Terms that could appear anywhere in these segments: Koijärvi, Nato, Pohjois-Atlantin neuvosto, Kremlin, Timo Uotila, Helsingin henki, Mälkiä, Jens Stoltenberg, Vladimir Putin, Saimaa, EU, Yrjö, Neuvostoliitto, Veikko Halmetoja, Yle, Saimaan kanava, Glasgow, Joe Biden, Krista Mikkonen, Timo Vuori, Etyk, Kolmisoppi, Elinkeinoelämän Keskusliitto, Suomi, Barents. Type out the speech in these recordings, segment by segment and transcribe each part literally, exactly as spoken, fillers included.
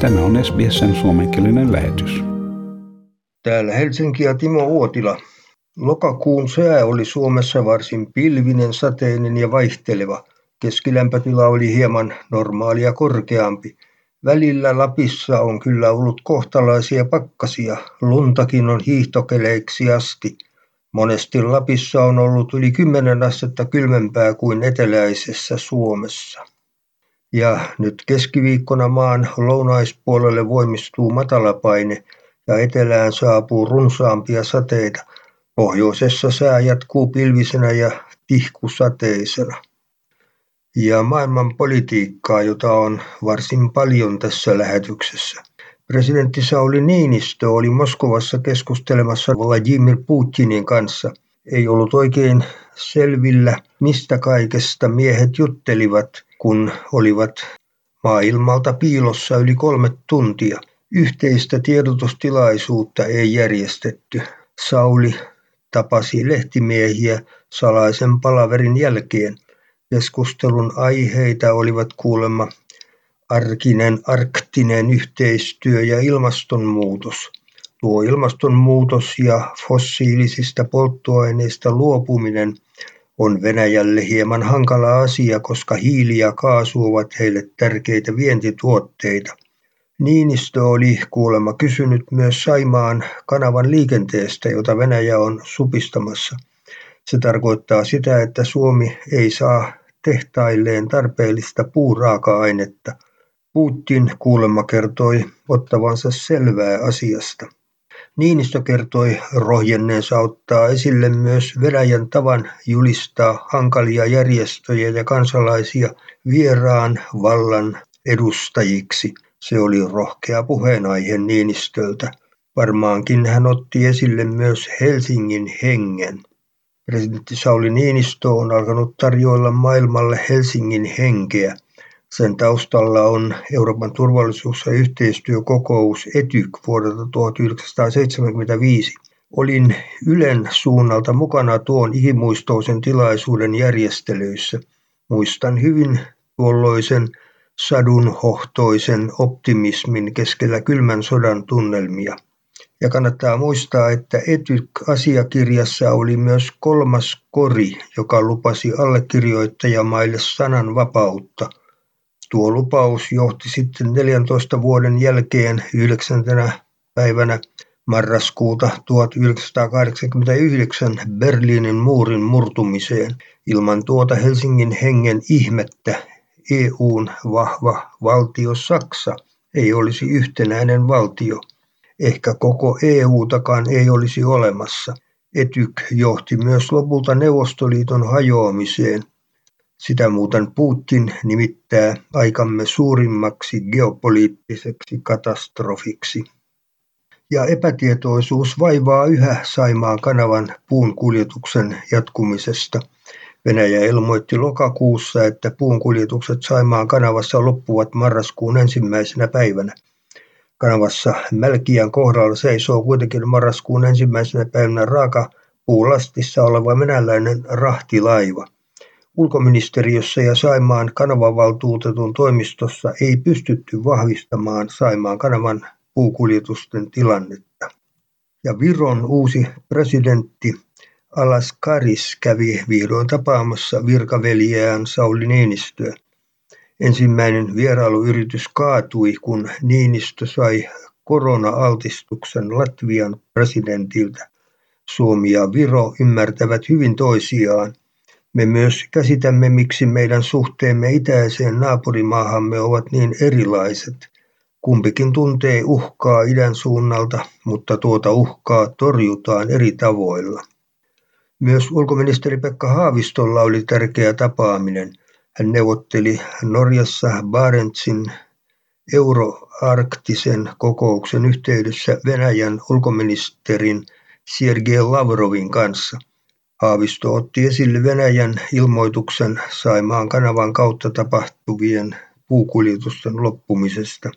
Tämä on S B S:n suomenkielinen lähetys. Täällä Helsinki ja Timo Uotila. Lokakuun sää oli Suomessa varsin pilvinen, sateinen ja vaihteleva. Keskilämpötila oli hieman normaalia korkeampi. Välillä Lapissa on kyllä ollut kohtalaisia pakkasia, luntakin on hiihtokeleiksi asti. Monesti Lapissa on ollut yli kymmenen astetta kylmempää kuin eteläisessä Suomessa. Ja nyt keskiviikkona maan lounaispuolelle voimistuu matalapaine ja etelään saapuu runsaampia sateita. Pohjoisessa sää jatkuu pilvisenä ja tihkusateisena. Ja maailman politiikkaa, jota on varsin paljon tässä lähetyksessä. Presidentti Sauli Niinistö oli Moskovassa keskustelemassa Vladimir Putinin kanssa. Ei ollut oikein selvillä, mistä kaikesta miehet juttelivat, kun olivat maailmalta piilossa yli kolme tuntia. Yhteistä tiedotustilaisuutta ei järjestetty. Sauli tapasi lehtimiehiä salaisen palaverin jälkeen. Keskustelun aiheita olivat kuulemma arkinen, arktinen yhteistyö ja ilmastonmuutos. Tuo ilmastonmuutos ja fossiilisista polttoaineista luopuminen on Venäjälle hieman hankala asia, koska hiili ja kaasu ovat heille tärkeitä vientituotteita. Niinistö oli kuulemma kysynyt myös Saimaan kanavan liikenteestä, jota Venäjä on supistamassa. Se tarkoittaa sitä, että Suomi ei saa tehtailleen tarpeellista puuraaka-ainetta. Putin kuulemma kertoi ottavansa selvää asiasta. Niinistö kertoi rohjenneensa ottaa esille myös Venäjän tavan julistaa hankalia järjestöjä ja kansalaisia vieraan vallan edustajiksi. Se oli rohkea puheenaihe Niinistöltä. Varmaankin hän otti esille myös Helsingin hengen. Presidentti Sauli Niinistö on alkanut tarjoilla maailmalle Helsingin henkeä. Sen taustalla on Euroopan turvallisuus- ja yhteistyökokous Etyk vuodelta tuhatyhdeksänsataaseitsemänkymmentäviisi. Olin Ylen suunnalta mukana tuon ikimuistoisen tilaisuuden järjestelyissä. Muistan hyvin tuolloisen sadunhohtoisen optimismin keskellä kylmän sodan tunnelmia. Ja kannattaa muistaa, että Etyk-asiakirjassa oli myös kolmas kori, joka lupasi allekirjoittajamaille sananvapautta. Tuo lupaus johti sitten neljäntoista vuoden jälkeen yhdeksäntänä päivänä marraskuuta tuhatyhdeksänsataakahdeksankymmentäyhdeksän Berliinin muurin murtumiseen. Ilman tuota Helsingin hengen ihmettä E U:n vahva valtio Saksa ei olisi yhtenäinen valtio. Ehkä koko E U:takaan ei olisi olemassa. Etyk johti myös lopulta Neuvostoliiton hajoamiseen. Sitä muuten Putin nimittää aikamme suurimmaksi geopoliittiseksi katastrofiksi. Ja epätietoisuus vaivaa yhä Saimaan kanavan puun kuljetuksen jatkumisesta. Venäjä ilmoitti lokakuussa, että puun kuljetukset Saimaan kanavassa loppuvat marraskuun ensimmäisenä päivänä. Kanavassa Mälkiän kohdalla seisoo kuitenkin marraskuun ensimmäisenä päivänä raakapuulastissa oleva venäläinen rahtilaiva. Ulkoministeriössä ja Saimaan kanavavaltuutetun toimistossa ei pystytty vahvistamaan Saimaan kanavan puukuljetusten tilannetta. Ja Viron uusi presidentti Alas Karis kävi vihdoin tapaamassa virkaveljään Sauli Niinistöä. Ensimmäinen vierailuyritys kaatui, kun Niinistö sai korona-altistuksen Latvian presidentiltä. Suomi ja Viro ymmärtävät hyvin toisiaan. Me myös käsitämme, miksi meidän suhteemme itäiseen naapurimaahamme ovat niin erilaiset. Kumpikin tuntee uhkaa idän suunnalta, mutta tuota uhkaa torjutaan eri tavoilla. Myös ulkoministeri Pekka Haavistolla oli tärkeä tapaaminen. Hän neuvotteli Norjassa Barentsin euroarktisen kokouksen yhteydessä Venäjän ulkoministerin Sergei Lavrovin kanssa. Haavisto otti esille Venäjän ilmoituksen Saimaan kanavan kautta tapahtuvien puukuljetusten loppumisesta.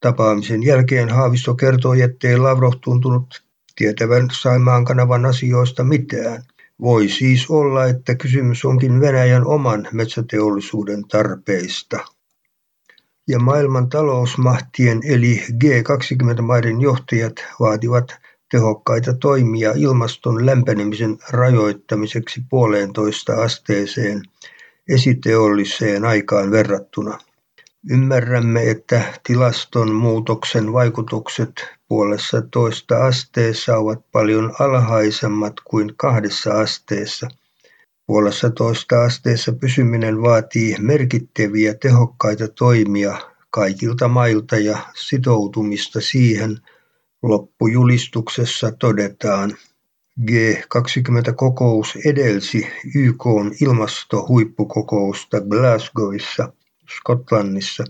Tapaamisen jälkeen Haavisto kertoi, ettei Lavrov tuntunut tietävän Saimaan kanavan asioista mitään. Voi siis olla, että kysymys onkin Venäjän oman metsäteollisuuden tarpeista. ja maailman talousmahtien eli G kaksikymmentä maiden johtajat vaativat tehokkaita toimia ilmaston lämpenemisen rajoittamiseksi puoleentoista asteeseen esiteolliseen aikaan verrattuna. Ymmärrämme, että tilastonmuutoksen vaikutukset puolessa toista asteessa ovat paljon alhaisemmat kuin kahdessa asteessa. Puolessa toista asteessa pysyminen vaatii merkittäviä tehokkaita toimia kaikilta mailta ja sitoutumista siihen, loppujulistuksessa todetaan. G kaksikymmentä kokous edelsi Y K:n ilmastohuippukokousta Glasgowissa, Skotlannissa,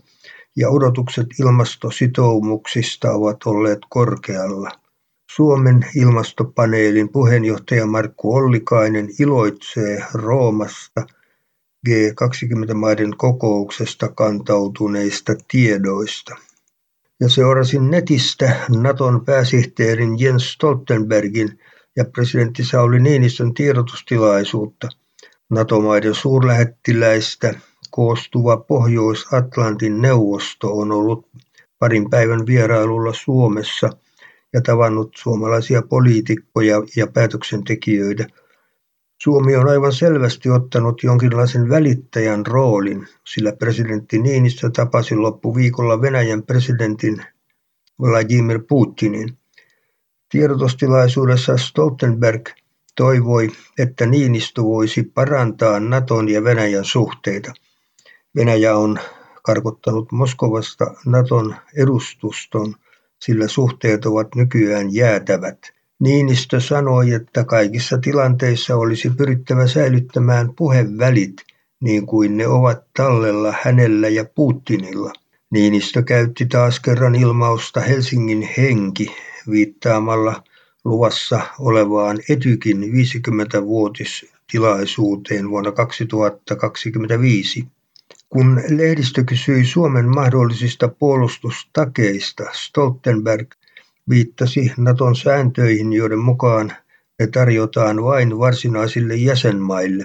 ja odotukset ilmastositoumuksista ovat olleet korkealla. Suomen ilmastopaneelin puheenjohtaja Markku Ollikainen iloitsee Roomasta G kaksikymmentä maiden kokouksesta kantautuneista tiedoista. Ja seurasin netistä Naton pääsihteerin Jens Stoltenbergin ja presidentti Sauli Niinistön tiedotustilaisuutta. NATO-maiden suurlähettiläistä koostuva Pohjois-Atlantin neuvosto on ollut parin päivän vierailulla Suomessa ja tavannut suomalaisia poliitikkoja ja päätöksentekijöitä. Suomi on aivan selvästi ottanut jonkinlaisen välittäjän roolin, sillä presidentti Niinistö tapasi loppuviikolla Venäjän presidentin Vladimir Putinin. Tiedotustilaisuudessa Stoltenberg toivoi, että Niinistö voisi parantaa Naton ja Venäjän suhteita. Venäjä on karkottanut Moskovasta Naton edustuston, sillä suhteet ovat nykyään jäätävät. Niinistö sanoi, että kaikissa tilanteissa olisi pyrittävä säilyttämään puhevälit, niin kuin ne ovat tallella hänellä ja Putinilla. Niinistö käytti taas kerran ilmausta Helsingin henki viittaamalla luvassa olevaan Etykin viisikymmenvuotistilaisuuteen vuonna kaksituhattakaksikymmentäviisi. Kun lehdistö kysyi Suomen mahdollisista puolustustakeista, Stoltenberg viittasi Naton sääntöihin, joiden mukaan ne tarjotaan vain varsinaisille jäsenmaille.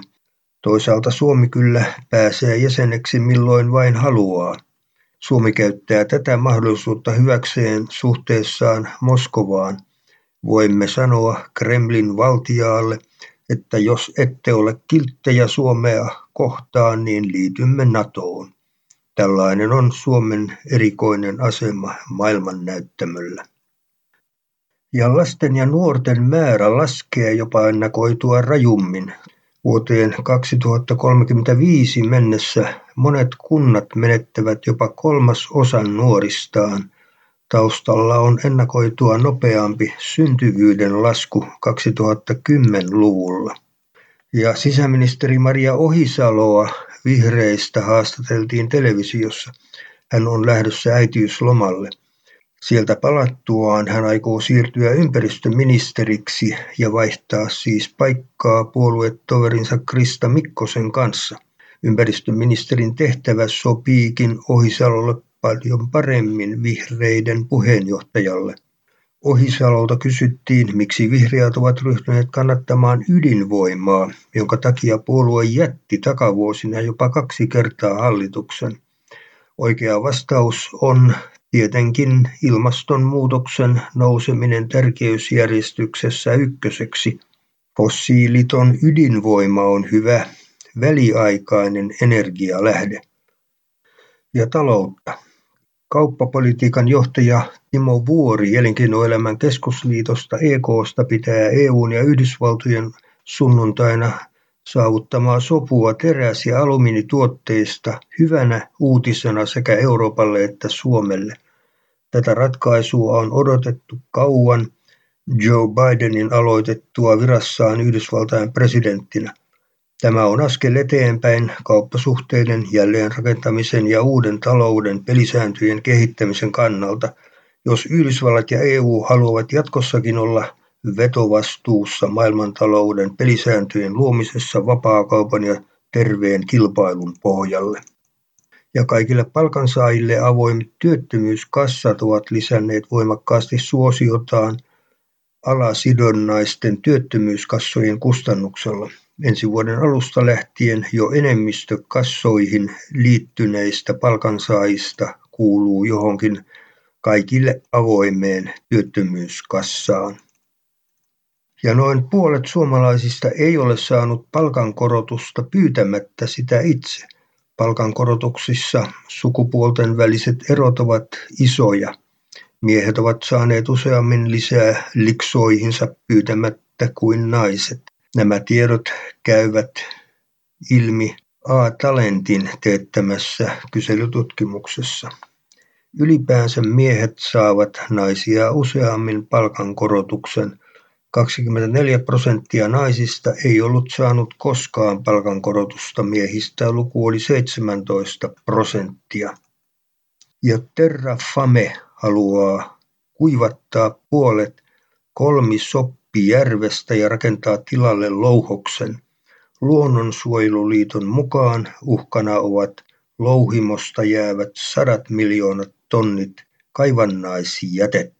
Toisaalta Suomi kyllä pääsee jäseneksi milloin vain haluaa. Suomi käyttää tätä mahdollisuutta hyväkseen suhteessaan Moskovaan. Voimme sanoa Kremlin valtiaalle, että jos ette ole kilttejä Suomea kohtaan, niin liitymme NATOon. Tällainen on Suomen erikoinen asema maailmannäyttämöllä. Ja lasten ja nuorten määrä laskee jopa ennakoitua rajummin. Vuoteen kaksituhattakolmekymmentäviisi mennessä monet kunnat menettävät jopa kolmasosan nuoristaan. Taustalla on ennakoitua nopeampi syntyvyyden lasku kaksituhattakymmenluvulla. Ja sisäministeri Maria Ohisaloa vihreistä haastateltiin televisiossa. Hän on lähdössä äitiyslomalle. Sieltä palattuaan hän aikoo siirtyä ympäristöministeriksi ja vaihtaa siis paikkaa puoluetoverinsa Krista Mikkosen kanssa. Ympäristöministerin tehtävä sopiikin Ohisalolle paljon paremmin vihreiden puheenjohtajalle. Ohisalolta kysyttiin, miksi vihreät ovat ryhtyneet kannattamaan ydinvoimaa, jonka takia puolue jätti takavuosina jopa kaksi kertaa hallituksen. Oikea vastaus on tietenkin ilmastonmuutoksen nouseminen tärkeysjärjestyksessä ykköseksi. Fossiiliton ydinvoima on hyvä, väliaikainen energialähde. Ja taloutta. Kauppapolitiikan johtaja Timo Vuori Elinkeinoelämän keskusliitosta E K:sta pitää E U:n ja Yhdysvaltojen sunnuntaina saavuttamaa sopua teräs- ja alumiinituotteista hyvänä uutisena sekä Euroopalle että Suomelle. Tätä ratkaisua on odotettu kauan Joe Bidenin aloitettua virassaan Yhdysvaltain presidenttinä. Tämä on askel eteenpäin kauppasuhteiden jälleenrakentamisen ja uuden talouden pelisääntöjen kehittämisen kannalta, jos Yhdysvallat ja E U haluavat jatkossakin olla vetovastuussa maailmantalouden pelisääntöjen luomisessa vapaakaupan ja terveen kilpailun pohjalle. Ja kaikille palkansaajille avoimet työttömyyskassat ovat lisänneet voimakkaasti suosiotaan alasidonnaisten työttömyyskassojen kustannuksella. ensi vuoden alusta lähtien jo enemmistö kassoihin liittyneistä palkansaajista kuuluu johonkin kaikille avoimeen työttömyyskassaan. Ja noin puolet suomalaisista ei ole saanut palkankorotusta pyytämättä sitä itse. Palkankorotuksissa sukupuolten väliset erot ovat isoja. Miehet ovat saaneet useammin lisää liksoihinsa pyytämättä kuin naiset. Nämä tiedot käyvät ilmi A-talentin teettämässä kyselytutkimuksessa. Ylipäänsä miehet saavat naisia useammin palkankorotuksen. kaksikymmentäneljä prosenttia naisista ei ollut saanut koskaan palkankorotusta, miehistä luku oli seitsemäntoista prosenttia. Ja Terrafame haluaa kuivattaa puolet Kolmisoppijärvestä ja rakentaa tilalle louhoksen. Luonnonsuojeluliiton mukaan uhkana ovat louhimosta jäävät sadat miljoonat tonnit kaivannaisjätettä.